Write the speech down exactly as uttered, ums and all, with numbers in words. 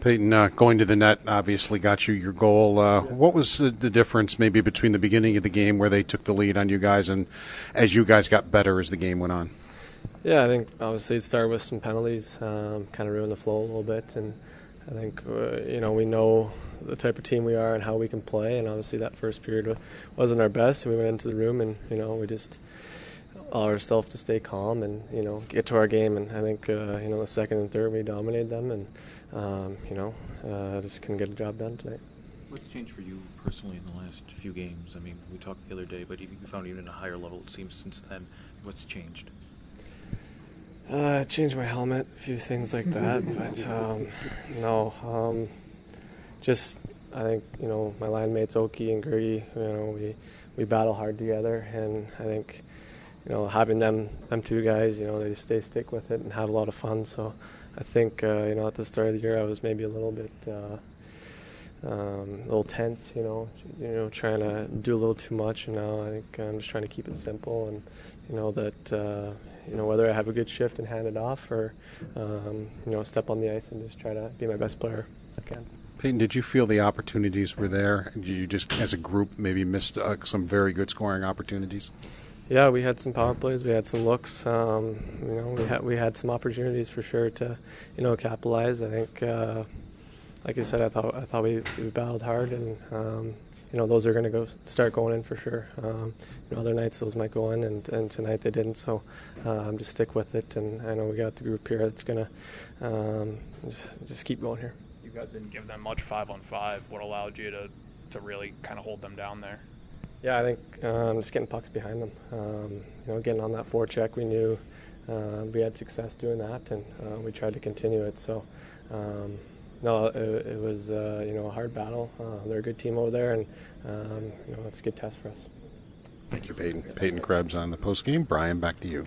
Peyton, uh, going to the net obviously got you your goal. Uh, what was the, the difference maybe between the beginning of the game where they took the lead on you guys and as you guys got better as the game went on? Yeah, I think obviously it started with some penalties, um, kind of ruined the flow a little bit. And I think, uh, you know, we know the type of team we are and how we can play. And obviously that first period wasn't our best. We went into the room and, you know, we just... ourselves to stay calm and, you know, get to our game. And I think, uh, you know, the second and third, we dominated them and, um, you know, uh, just couldn't get the job done tonight. What's changed for you personally in the last few games? I mean, we talked the other day, but you found even a higher level, it seems, since then. What's changed? Uh, I changed my helmet, a few things like that. but, um, no, um, just, I think, you know, my line mates, Oki and Grigey, you know, we, we battle hard together. And I think... you know, having them, them two guys, you know, they just stay stick with it and have a lot of fun. So I think, uh, you know, at the start of the year, I was maybe a little bit, uh, um, a little tense, you know, you know, trying to do a little too much. And now I think I'm just trying to keep it simple and, you know, that, uh, you know, whether I have a good shift and hand it off or, um, you know, step on the ice and just try to be my best player I can. Peyton, did you feel the opportunities were there? Did you just, as a group, maybe missed uh, some very good scoring opportunities? Yeah, we had some power plays, we had some looks, um, you know, we had we had some opportunities for sure to, you know, capitalize. I think, uh, like I said, I thought I thought we, we battled hard, and um, you know, those are going to go start going in for sure. Um, you know, other nights those might go in, and, and tonight they didn't. So, um, just stick with it, and I know we got the group here that's going to um, just just keep going here. You guys didn't give them much five on five. What allowed you to to really kind of hold them down there? Yeah, I think um, just getting pucks behind them. Um, you know, getting on that forecheck, we knew uh, we had success doing that, and uh, we tried to continue it. So, um, no, it, it was uh, you know, a hard battle. Uh, they're a good team over there, and um, you know, it's a good test for us. Thank you, Peyton. Peyton Krebs on the postgame. Brian, back to you.